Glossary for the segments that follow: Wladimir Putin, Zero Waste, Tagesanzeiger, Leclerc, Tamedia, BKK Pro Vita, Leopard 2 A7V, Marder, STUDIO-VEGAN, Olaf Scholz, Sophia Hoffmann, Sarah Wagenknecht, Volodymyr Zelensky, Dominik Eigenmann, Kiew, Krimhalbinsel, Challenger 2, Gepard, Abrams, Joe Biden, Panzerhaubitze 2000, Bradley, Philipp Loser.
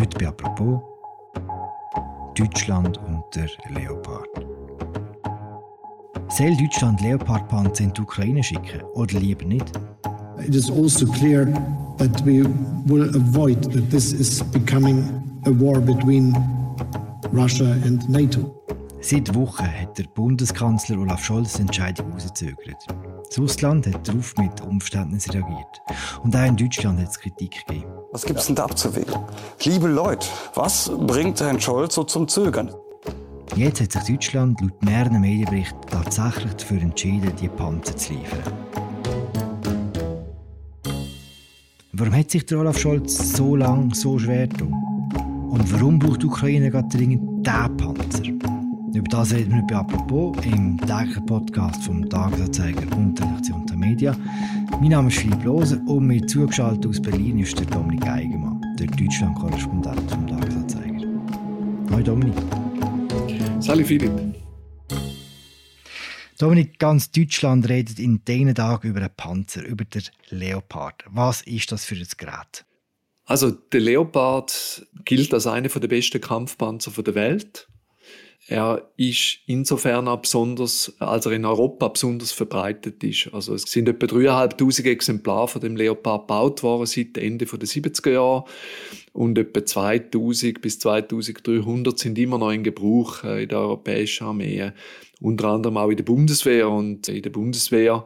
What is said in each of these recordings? Heute bei «Apropos» Deutschland und der Leopard. Soll Deutschland Leopard-Panzer in die Ukraine schicken oder lieber nicht? It is also clear that we will avoid that this is becoming a war between Russia and NATO. Seit Wochen hat der Bundeskanzler Olaf Scholz die Entscheidung hinausgezögert. Das Ausland hat darauf mit Umständnissen reagiert. Und auch in Deutschland hat es Kritik gegeben. Was gibt es denn da abzuwägen? Liebe Leute, was bringt Herrn Scholz so zum Zögern? Jetzt hat sich Deutschland laut mehreren Medienberichten tatsächlich dafür entschieden, die Panzer zu liefern. Warum hat sich der Olaf Scholz so lange so schwer getan? Und warum braucht die Ukraine gerade dringend diesen Panzer? Über das reden wir bei «Apropos» im täglichen Podcast vom Tagesanzeiger und der Redaktion Tamedia. Mein Name ist Philipp Loser und mir zugeschaltet aus Berlin ist der Dominik Eigenmann, der Deutschland-Korrespondent vom Tagesanzeiger. Hallo Dominik. Salut Philipp. Dominik, ganz Deutschland redet in diesen Tagen über einen Panzer, über den Leopard. Was ist das für ein Gerät? Also der Leopard gilt als einer der besten Kampfpanzer der Welt. Er ist insofern auch besonders, als er in Europa besonders verbreitet ist. Also es sind etwa 3'500 Exemplare von dem Leopard gebaut worden seit Ende der 70er Jahre und etwa 2000 bis 2300 sind immer noch in Gebrauch in der europäischen Armee, unter anderem auch in der Bundeswehr. Und in der Bundeswehr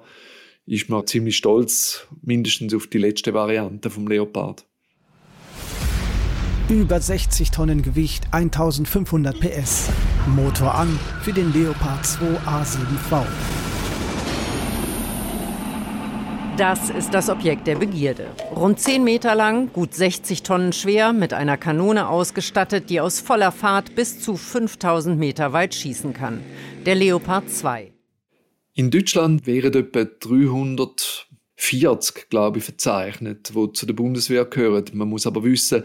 ist man ziemlich stolz, mindestens auf die letzte Variante vom Leopard. Über 60 Tonnen Gewicht, 1500 PS. Motor an für den Leopard 2 A7V. Das ist das Objekt der Begierde. Rund 10 Meter lang, gut 60 Tonnen schwer, mit einer Kanone ausgestattet, die aus voller Fahrt bis zu 5000 Meter weit schießen kann. Der Leopard 2. In Deutschland wären etwa 340, glaube ich, verzeichnet, die zu der Bundeswehr gehören. Man muss aber wissen,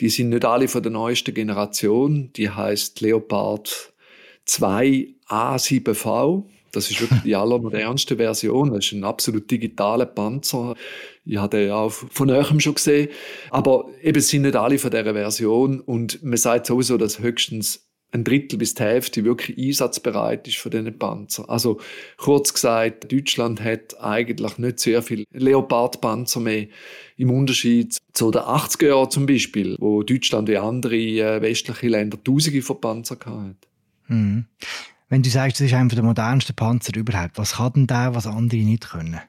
die sind nicht alle von der neuesten Generation. Die heisst Leopard 2 A7V. Das ist wirklich die allermodernste Version. Das ist ein absolut digitaler Panzer. Ich habe den auch von Nähem schon gesehen. Aber eben sind nicht alle von dieser Version. Und man sagt sowieso, dass höchstens ein Drittel bis die Hälfte wirklich einsatzbereit ist von diesen Panzern. Also kurz gesagt, Deutschland hat eigentlich nicht sehr viele Leopard-Panzer mehr, im Unterschied zu den 80er Jahren zum Beispiel, wo Deutschland wie andere westliche Länder Tausende von Panzern hatten. Mhm. Wenn du sagst, das ist einer der modernsten Panzer überhaupt, was kann denn der, was andere nicht können?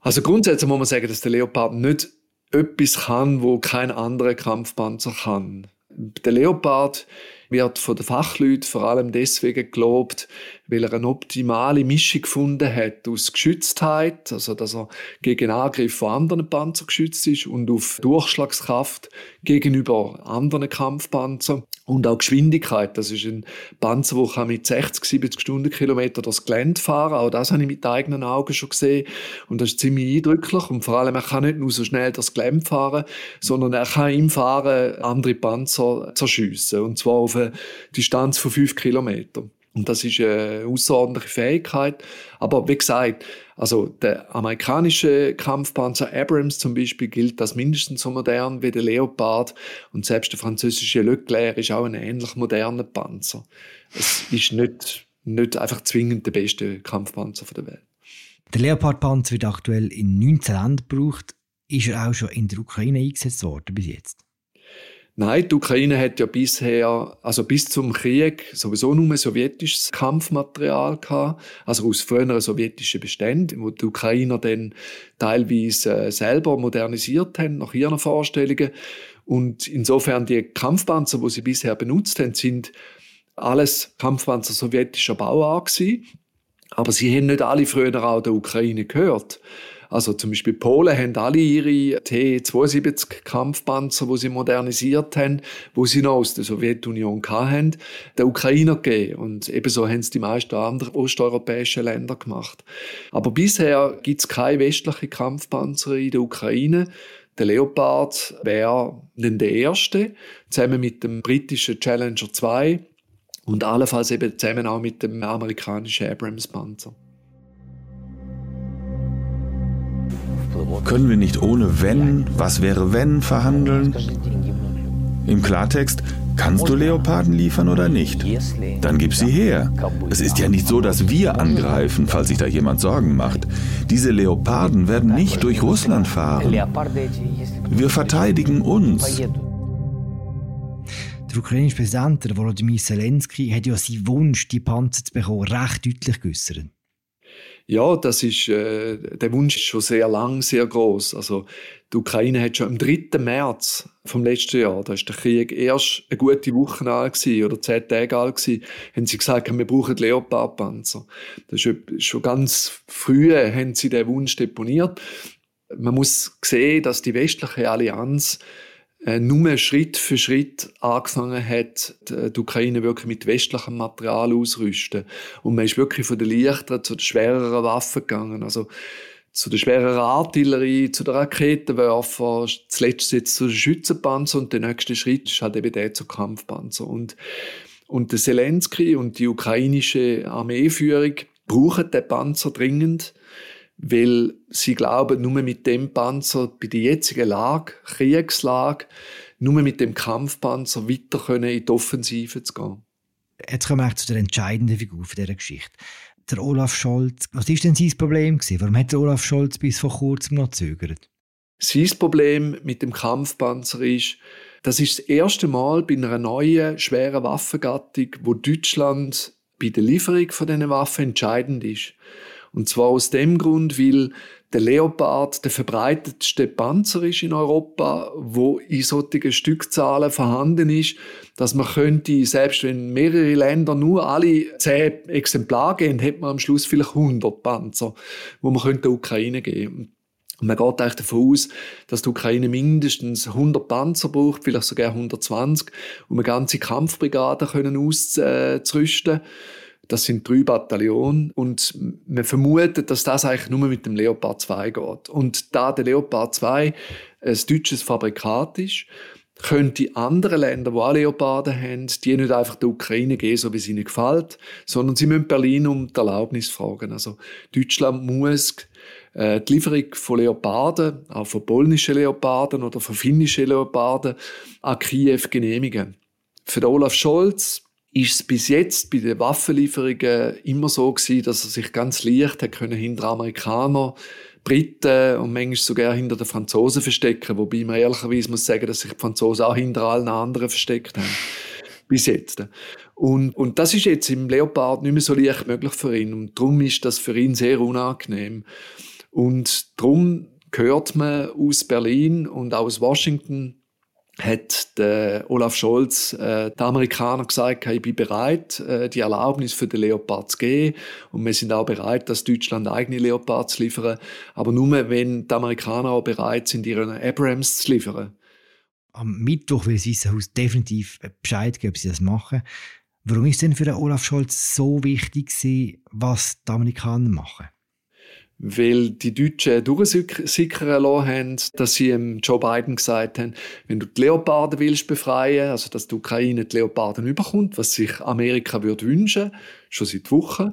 Also grundsätzlich muss man sagen, dass der Leopard nicht etwas kann, wo kein anderer Kampfpanzer kann. Der Leopard wird von den Fachleuten vor allem deswegen gelobt, weil er eine optimale Mischung gefunden hat aus Geschütztheit, also dass er gegen Angriff von anderen Panzern geschützt ist und auf Durchschlagskraft gegenüber anderen Kampfpanzern und auch Geschwindigkeit. Das ist ein Panzer, der mit 60, 70 Stundenkilometer durchs Gelände fahren kann. Auch das habe ich mit eigenen Augen schon gesehen und das ist ziemlich eindrücklich. Und vor allem, er kann nicht nur so schnell durchs Gelände fahren, sondern er kann im Fahren andere Panzer zerschiessen und zwar auf eine Distanz von 5 Kilometern. Und das ist eine außerordentliche Fähigkeit. Aber wie gesagt, also der amerikanische Kampfpanzer Abrams zum Beispiel gilt als mindestens so modern wie der Leopard. Und selbst der französische Leclerc ist auch ein ähnlich moderner Panzer. Es ist nicht einfach zwingend der beste Kampfpanzer der Welt. Der Leopard-Panzer wird aktuell in 19 Ländern gebraucht. Ist er auch schon in der Ukraine eingesetzt worden bis jetzt? Nein, die Ukraine hat ja bisher, also bis zum Krieg, sowieso nur sowjetisches Kampfmaterial gehabt, also aus früheren sowjetischen Beständen, wo die Ukrainer dann teilweise selber modernisiert haben, nach ihren Vorstellungen. Und insofern die Kampfpanzer, die sie bisher benutzt haben, sind alles Kampfpanzer sowjetischer Bauart gewesen. Aber sie haben nicht alle früher auch der Ukraine gehört. Also zum Beispiel Polen haben alle ihre T-72-Kampfpanzer, die sie modernisiert haben, die sie noch aus der Sowjetunion hatten, den Ukrainer gegeben. Und ebenso haben es die meisten anderen osteuropäischen Länder gemacht. Aber bisher gibt es keine westlichen Kampfpanzer in der Ukraine. Der Leopard wäre dann der erste, zusammen mit dem britischen Challenger 2 und allenfalls eben zusammen auch mit dem amerikanischen Abrams-Panzer. Können wir nicht ohne Wenn, was wäre Wenn, verhandeln? Im Klartext, kannst du Leoparden liefern oder nicht? Dann gib sie her. Es ist ja nicht so, dass wir angreifen, falls sich da jemand Sorgen macht. Diese Leoparden werden nicht durch Russland fahren. Wir verteidigen uns. Der ukrainische Präsident Volodymyr Zelensky hat ja seinen Wunsch, die Panzer zu bekommen, recht deutlich geäussert. Ja, das ist, der Wunsch ist schon sehr lang, sehr gross. Also, die Ukraine hat schon am 3. März vom letzten Jahr, da war der Krieg erst eine gute Woche alt oder 10 Tage alt, haben sie gesagt, wir brauchen Leopard-Panzer. Das ist schon ganz früh, haben sie den Wunsch deponiert. Man muss sehen, dass die westliche Allianz nur Schritt für Schritt angefangen hat, die Ukraine wirklich mit westlichem Material auszurüsten. Und man ist wirklich von den leichteren zu den schwereren Waffen gegangen. Also zu der schwereren Artillerie, zu den Raketenwerfern, zuletzt jetzt zu den Schützenpanzern und der nächste Schritt ist halt eben der zu Kampfpanzern. Und der Zelensky und die ukrainische Armeeführung brauchen den Panzer dringend, weil sie glauben, nur mit dem Panzer bei der jetzigen Lage, Kriegslage, nur mit dem Kampfpanzer weiter können in die Offensive zu gehen. Jetzt kommen wir zu der entscheidenden Figur dieser Geschichte. Der Olaf Scholz, was war denn sein Problem? Warum hat der Olaf Scholz bis vor kurzem noch gezögert? Sein Problem mit dem Kampfpanzer ist, das ist das erste Mal bei einer neuen, schweren Waffengattung, wo Deutschland bei der Lieferung von diesen Waffen entscheidend ist. Und zwar aus dem Grund, weil der Leopard der verbreitetste Panzer ist in Europa, wo in solchen Stückzahlen vorhanden ist, dass man könnte, selbst wenn mehrere Länder nur alle 10 Exemplare geben, hätte man am Schluss vielleicht 100 Panzer, wo man könnte der Ukraine geben. Und man geht eigentlich davon aus, dass die Ukraine mindestens 100 Panzer braucht, vielleicht sogar 120, um eine ganze Kampfbrigade auszurüsten. Das sind 3 Bataillone und man vermutet, dass das eigentlich nur mit dem Leopard 2 geht. Und da der Leopard 2 ein deutsches Fabrikat ist, können die anderen Länder, die auch Leoparden haben, die nicht einfach der Ukraine geben, so wie es ihnen gefällt, sondern sie müssen Berlin um die Erlaubnis fragen. Also Deutschland muss die Lieferung von Leoparden, auch von polnischen Leoparden oder von finnischen Leoparden, an Kiew genehmigen. Für Olaf Scholz ist es bis jetzt bei den Waffenlieferungen immer so gewesen, dass er sich ganz leicht hinter Amerikanern, Briten und manchmal sogar hinter den Franzosen verstecken, wobei man ehrlicherweise muss sagen, dass sich die Franzosen auch hinter allen anderen versteckt haben. Bis jetzt. Und das ist jetzt im Leopard nicht mehr so leicht möglich für ihn. Und darum ist das für ihn sehr unangenehm. Und darum hört man aus Berlin und auch aus Washington, hat der Olaf Scholz den Amerikanern gesagt, ich bin bereit, die Erlaubnis für den Leopard zu geben. Und wir sind auch bereit, dass Deutschland eigene Leopards liefern. Aber nur, wenn die Amerikaner auch bereit sind, ihre Abrams zu liefern. Am Mittwoch will das Weiße Haus definitiv Bescheid geben, ob sie das machen. Warum ist denn für den Olaf Scholz so wichtig gewesen, was die Amerikaner machen? Weil die Deutschen durchsickern lassen haben, dass sie Joe Biden gesagt haben, wenn du die Leoparden willst befreien, also dass die Ukraine die Leoparden überkommt, was sich Amerika wünschen würde, schon seit Wochen,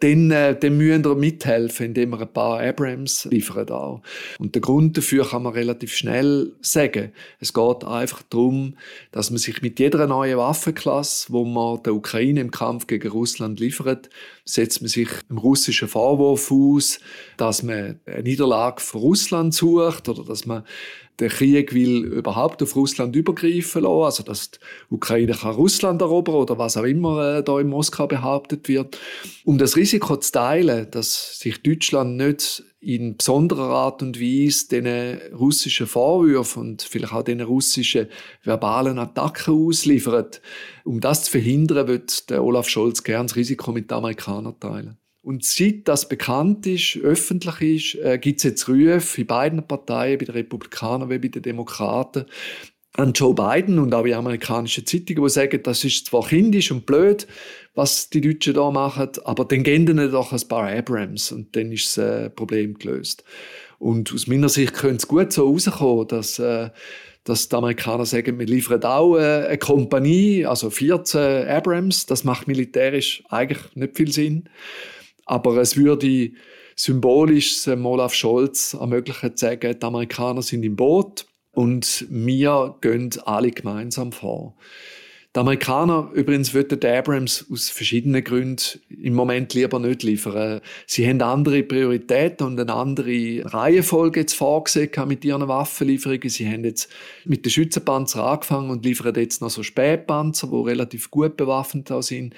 dann müssen wir mithelfen, indem wir ein paar Abrams liefern. Auch. Und der Grund dafür kann man relativ schnell sagen. Es geht einfach darum, dass man sich mit jeder neuen Waffenklasse, die man der Ukraine im Kampf gegen Russland liefert, setzt man sich dem russischen Vorwurf aus, dass man eine Niederlage von Russland sucht oder dass man den Krieg will überhaupt auf Russland übergreifen lassen, also dass die Ukraine kann Russland erobern oder was auch immer da in Moskau behauptet wird. Um das Risiko zu teilen, dass sich Deutschland nicht in besonderer Art und Weise diesen russischen Vorwürfen und vielleicht auch diesen russischen verbalen Attacken ausliefert, um das zu verhindern, wird der Olaf Scholz gerne das Risiko mit den Amerikanern teilen. Und seit das bekannt ist, öffentlich ist, gibt es jetzt Rufe in beiden Parteien, bei den Republikanern wie bei den Demokraten, an Joe Biden und auch in amerikanischen Zeitungen, die sagen, das ist zwar kindisch und blöd, was die Deutschen da machen, aber dann geben ihnen doch ein paar Abrams und dann ist das Problem gelöst. Und aus meiner Sicht könnte es gut so rauskommen, dass die Amerikaner sagen, wir liefern auch eine Kompanie, also 14 Abrams, das macht militärisch eigentlich nicht viel Sinn. Aber es würde symbolisch Olaf Scholz ermöglichen zu sagen, die Amerikaner sind im Boot und wir gehen alle gemeinsam vor. Die Amerikaner übrigens würden die Abrams aus verschiedenen Gründen im Moment lieber nicht liefern. Sie haben andere Prioritäten und eine andere Reihenfolge jetzt vorgesehen mit ihren Waffenlieferungen. Sie haben jetzt mit den Schützenpanzern angefangen und liefern jetzt noch so Spätpanzer, die relativ gut bewaffnet sind.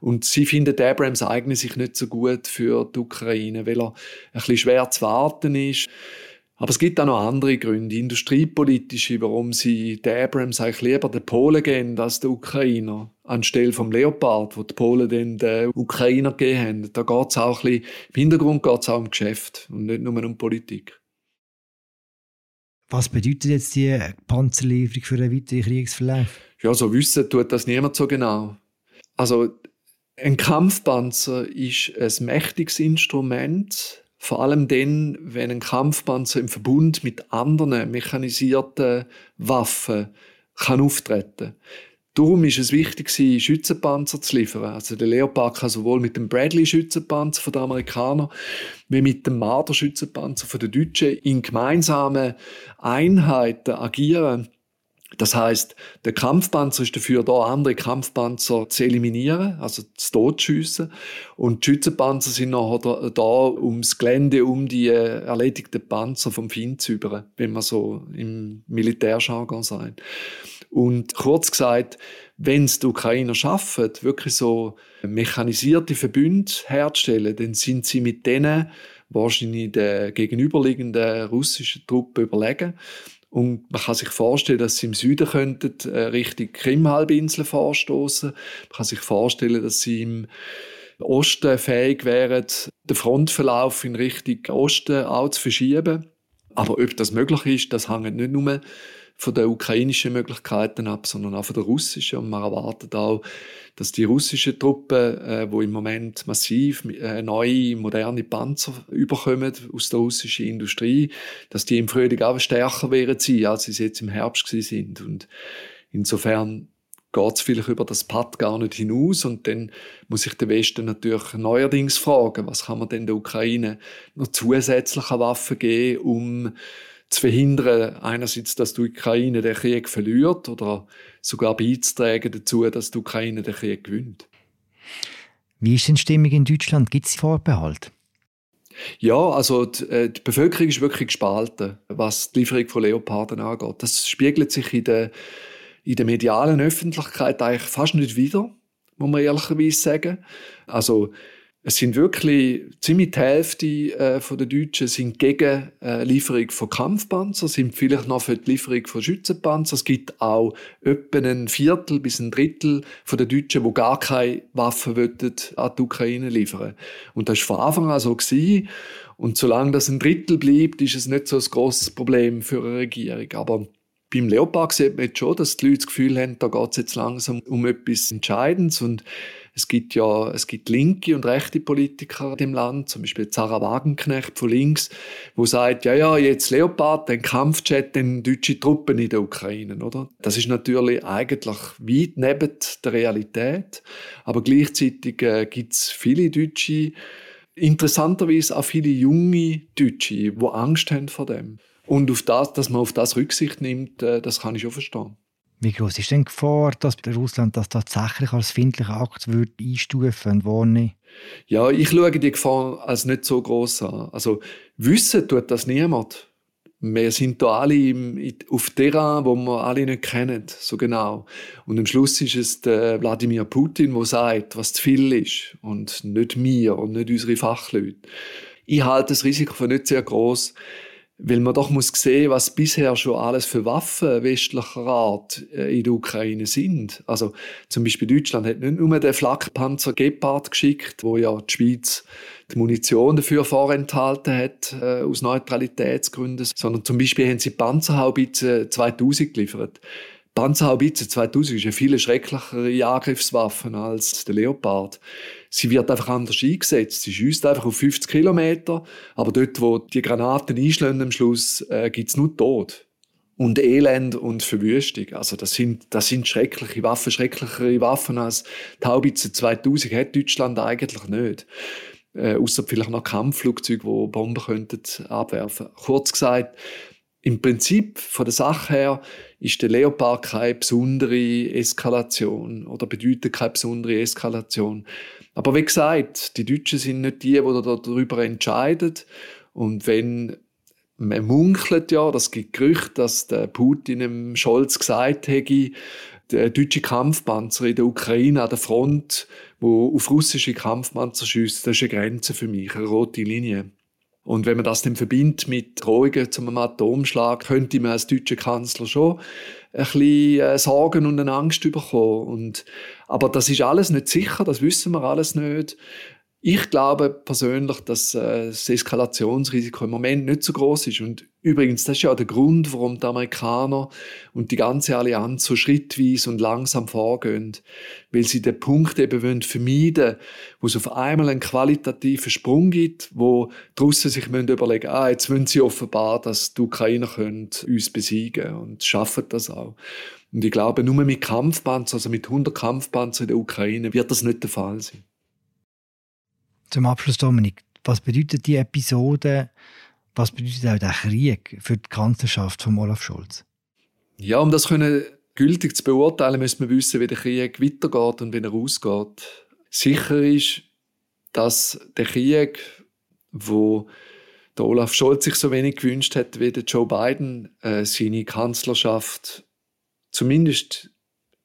Und sie finden, die Abrams eignen sich nicht so gut für die Ukraine, weil er ein bisschen schwer zu warten ist. Aber es gibt auch noch andere Gründe, industriepolitische, warum sie den Abrams eigentlich lieber den Polen geben als den Ukrainer, anstelle vom Leopard, wo die Polen dann den Ukrainer gegeben haben. Da geht es auch ein bisschen, im Hintergrund geht es auch um Geschäft und nicht nur um Politik. Was bedeutet jetzt die Panzerlieferung für einen weiteren Kriegsverlauf? Ja, so wissen tut das niemand so genau. Also ein Kampfpanzer ist ein mächtiges Instrument, vor allem dann, wenn ein Kampfpanzer im Verbund mit anderen mechanisierten Waffen kann auftreten. Darum ist es wichtig, Schützenpanzer zu liefern. Also der Leopard kann sowohl mit dem Bradley-Schützenpanzer der Amerikaner wie mit dem Marder-Schützenpanzer der Deutschen in gemeinsamen Einheiten agieren. Das heisst, der Kampfpanzer ist dafür da, andere Kampfpanzer zu eliminieren, also zu totschiessen. Und die Schützenpanzer sind nachher da, ums Gelände, um die erledigten Panzer vom Feind zu übern, wenn man so im Militärjargon sagt. Und kurz gesagt, wenn es die Ukrainer schaffen, wirklich so mechanisierte Verbünde herzustellen, dann sind sie mit denen wahrscheinlich den gegenüberliegenden russischen Truppen überlegen. Und man kann sich vorstellen, dass sie im Süden könnten Richtung Krimhalbinsel vorstoßen. Man kann sich vorstellen, dass sie im Osten fähig wären, den Frontverlauf in Richtung Osten auch zu verschieben. Aber ob das möglich ist, das hängt nicht nur von den ukrainischen Möglichkeiten ab, sondern auch von den russischen. Und man erwartet auch, dass die russischen Truppen, die im Moment massiv neue, moderne Panzer überkommen aus der russischen Industrie, dass die im Frühling auch stärker wären, als sie jetzt im Herbst sind. Und insofern geht es vielleicht über das Pad gar nicht hinaus. Und dann muss sich der Westen natürlich neuerdings fragen, was kann man denn der Ukraine noch zusätzlich an Waffen geben, um zu verhindern, einerseits, dass die Ukraine den Krieg verliert oder sogar beizutragen dazu, dass die Ukraine den Krieg gewinnt. Wie ist denn die Stimmung in Deutschland? Gibt es Vorbehalte? Ja, also die Bevölkerung ist wirklich gespalten, was die Lieferung von Leoparden angeht. Das spiegelt sich in der medialen Öffentlichkeit eigentlich fast nicht wider, muss man ehrlicherweise sagen. Also es sind wirklich ziemlich die Hälfte der Deutschen sind gegen Lieferung von Kampfpanzern, sind vielleicht noch für die Lieferung von Schützenpanzern. Es gibt auch etwa ein Viertel bis ein Drittel der Deutschen, die gar keine Waffen an die Ukraine liefern wollen. Und das war von Anfang an so. Und solange das ein Drittel bleibt, ist es nicht so ein grosses Problem für eine Regierung. Aber beim Leopard sieht man jetzt schon, dass die Leute das Gefühl haben, da geht es jetzt langsam um etwas Entscheidendes. Und es gibt linke und rechte Politiker im Land, zum Beispiel Sarah Wagenknecht von links, die sagt, ja, jetzt Leopard, dann Kampfjet, dann deutsche Truppen in der Ukraine, oder? Das ist natürlich eigentlich weit neben der Realität, aber gleichzeitig gibt es viele Deutsche, interessanterweise auch viele junge Deutsche, die Angst haben vor dem. Und dass man auf das Rücksicht nimmt, das kann ich schon verstehen. Wie groß ist denn die Gefahr, dass Russland das tatsächlich als findlichen Akt einstufen und wahrnehmen? Ja, ich schaue die Gefahr als nicht so groß an. Also wissen tut das niemand. Wir sind hier alle auf Terrain, wo wir alle nicht kennen, so genau. Und am Schluss ist es der Wladimir Putin, der sagt, was zu viel ist. Und nicht wir und nicht unsere Fachleute. Ich halte das Risiko für nicht sehr groß. Weil man doch muss sehen, was bisher schon alles für Waffen westlicher Art in der Ukraine sind. Also zum Beispiel Deutschland hat nicht nur den Flakpanzer Gepard geschickt, wo ja die Schweiz die Munition dafür vorenthalten hat, aus Neutralitätsgründen, sondern zum Beispiel haben sie Panzerhaubitze 2000 geliefert. Panzerhaubitze 2000 ist eine viel schrecklichere Angriffswaffe als der Leopard. Sie wird einfach anders eingesetzt. Sie schiesst einfach auf 50 Kilometer. Aber dort, wo die Granaten einschlagen am Schluss, gibt es nur Tod. Und Elend und Verwüstung. Also das sind schreckliche Waffen, schrecklichere Waffen als die Haubitze 2000 hat Deutschland eigentlich nicht. Ausser vielleicht noch Kampfflugzeuge, die Bomben könnten abwerfen. Kurz gesagt, Im Prinzip, von der Sache her, ist der Leopard keine besondere Eskalation oder bedeutet keine besondere Eskalation. Aber wie gesagt, die Deutschen sind nicht die, die darüber entscheiden. Und wenn man munkelt, ja, das gibt Gerüchte, dass der Putin dem Scholz gesagt hätte, der deutsche Kampfpanzer in der Ukraine an der Front, der auf russische Kampfpanzer schiesst, das ist eine Grenze für mich, eine rote Linie. Und wenn man das dann verbindet mit Drohungen zu einem Atomschlag, könnte man als deutscher Kanzler schon ein bisschen Sorgen und eine Angst bekommen. Aber das ist alles nicht sicher, das wissen wir alles nicht. Ich glaube persönlich, dass das Eskalationsrisiko im Moment nicht so groß ist. Und übrigens, das ist ja der Grund, warum die Amerikaner und die ganze Allianz so schrittweise und langsam vorgehen. Weil sie den Punkt eben vermeiden wollen, wo es auf einmal einen qualitativen Sprung gibt, wo die Russen sich überlegen müssen, jetzt wollen sie offenbar, dass die Ukrainer uns besiegen können. Und schaffen das auch. Und ich glaube, nur mit Kampfpanzern, also mit 100 Kampfpanzern in der Ukraine, wird das nicht der Fall sein. Zum Abschluss, Dominik, was bedeutet die Episode, was bedeutet auch der Krieg für die Kanzlerschaft von Olaf Scholz? Ja, um das können gültig zu beurteilen, müssen wir wissen, wie der Krieg weitergeht und wie er ausgeht. Sicher ist, dass der Krieg, wo der Olaf Scholz sich so wenig gewünscht hat wie der Joe Biden, seine Kanzlerschaft zumindest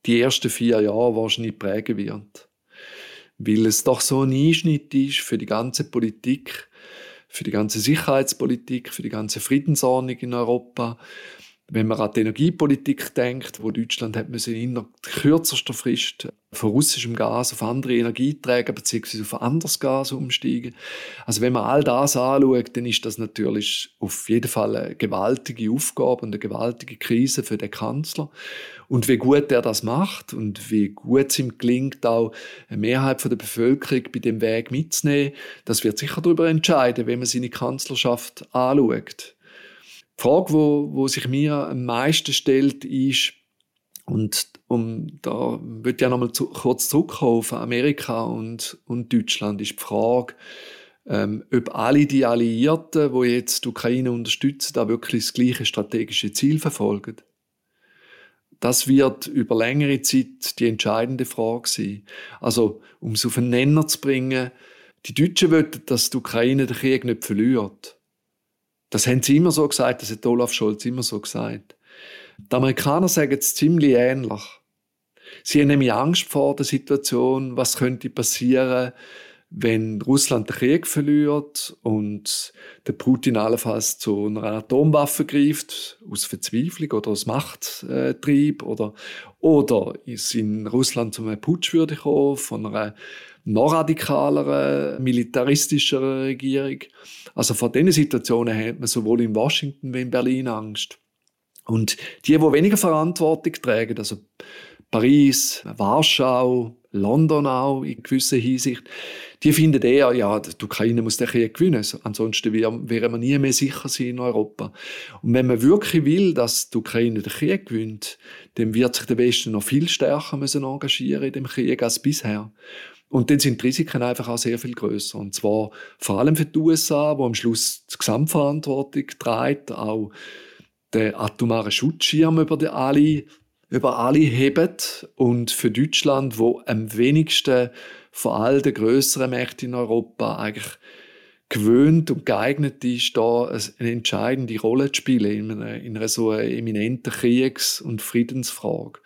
die ersten 4 Jahre wahrscheinlich prägen wird. Weil es doch so ein Einschnitt ist für die ganze Politik, für die ganze Sicherheitspolitik, für die ganze Friedensordnung in Europa. Wenn man an die Energiepolitik denkt, wo Deutschland hat müssen innerhalb kürzester Frist von russischem Gas auf andere Energieträger bzw. auf anderes Gas umsteigen. Also wenn man all das anschaut, dann ist das natürlich auf jeden Fall eine gewaltige Aufgabe und eine gewaltige Krise für den Kanzler. Und wie gut er das macht und wie gut es ihm gelingt, auch eine Mehrheit der Bevölkerung bei dem Weg mitzunehmen, das wird sicher darüber entscheiden, wenn man seine Kanzlerschaft anschaut. Die Frage, die sich mir am meisten stellt, ist, und da möchte ich ja nochmal kurz zurückkommen auf Amerika und Deutschland, ist die Frage, ob alle die Alliierten, die jetzt die Ukraine unterstützen, da wirklich das gleiche strategische Ziel verfolgen. Das wird über längere Zeit die entscheidende Frage sein. Also, um es auf einen Nenner zu bringen, die Deutschen wollen, dass die Ukraine den Krieg nicht verliert. Das haben sie immer so gesagt, das hat Olaf Scholz immer so gesagt. Die Amerikaner sagen es ziemlich ähnlich. Sie haben nämlich Angst vor der Situation, was könnte passieren, wenn Russland den Krieg verliert und der Putin allenfalls zu einer Atomwaffe greift, aus Verzweiflung oder aus Machttrieb, oder ist in Russland zu einem Putsch würde kommen, von einer noch radikaleren, militaristischeren Regierung. Also vor diesen Situationen hat man sowohl in Washington wie in Berlin Angst. Und die weniger Verantwortung tragen, also Paris, Warschau, London auch in gewisser Hinsicht, die finden eher, ja, die Ukraine muss den Krieg gewinnen, ansonsten wären wir nie mehr sicher sein in Europa. Und wenn man wirklich will, dass die Ukraine den Krieg gewinnt, dann wird sich der Westen noch viel stärker müssen engagieren in dem Krieg als bisher. Und dann sind die Risiken einfach auch sehr viel grösser. Und zwar vor allem für die USA, die am Schluss die Gesamtverantwortung trägt, auch den atomaren Schutzschirm über alle hebt. Und für Deutschland, wo am wenigsten von all den grösseren Mächten in Europa eigentlich gewöhnt und geeignet ist, da eine entscheidende Rolle zu spielen in einer so eminenten Kriegs- und Friedensfrage.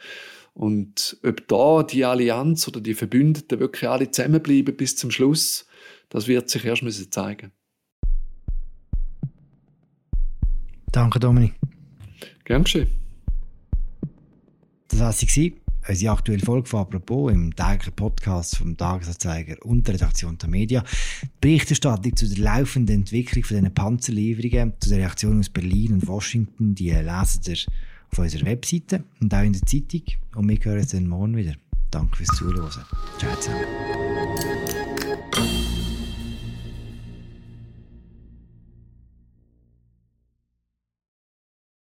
Und ob da die Allianz oder die Verbündeten wirklich alle zusammenbleiben bis zum Schluss, das wird sich erst zeigen. Danke, Dominik. Gern geschehen. Das war sie, unsere aktuelle Folge von «Apropos» im täglichen Podcast vom Tagesanzeiger und der Redaktion Tamedia. Die Berichterstattung zu der laufenden Entwicklung von diesen Panzerlieferungen, zu der Reaktion aus Berlin und Washington, die lesen ihr auf unserer Webseite und auch in der Zeitung. Und wir hören uns dann morgen wieder. Danke fürs Zuhören. Ciao zusammen.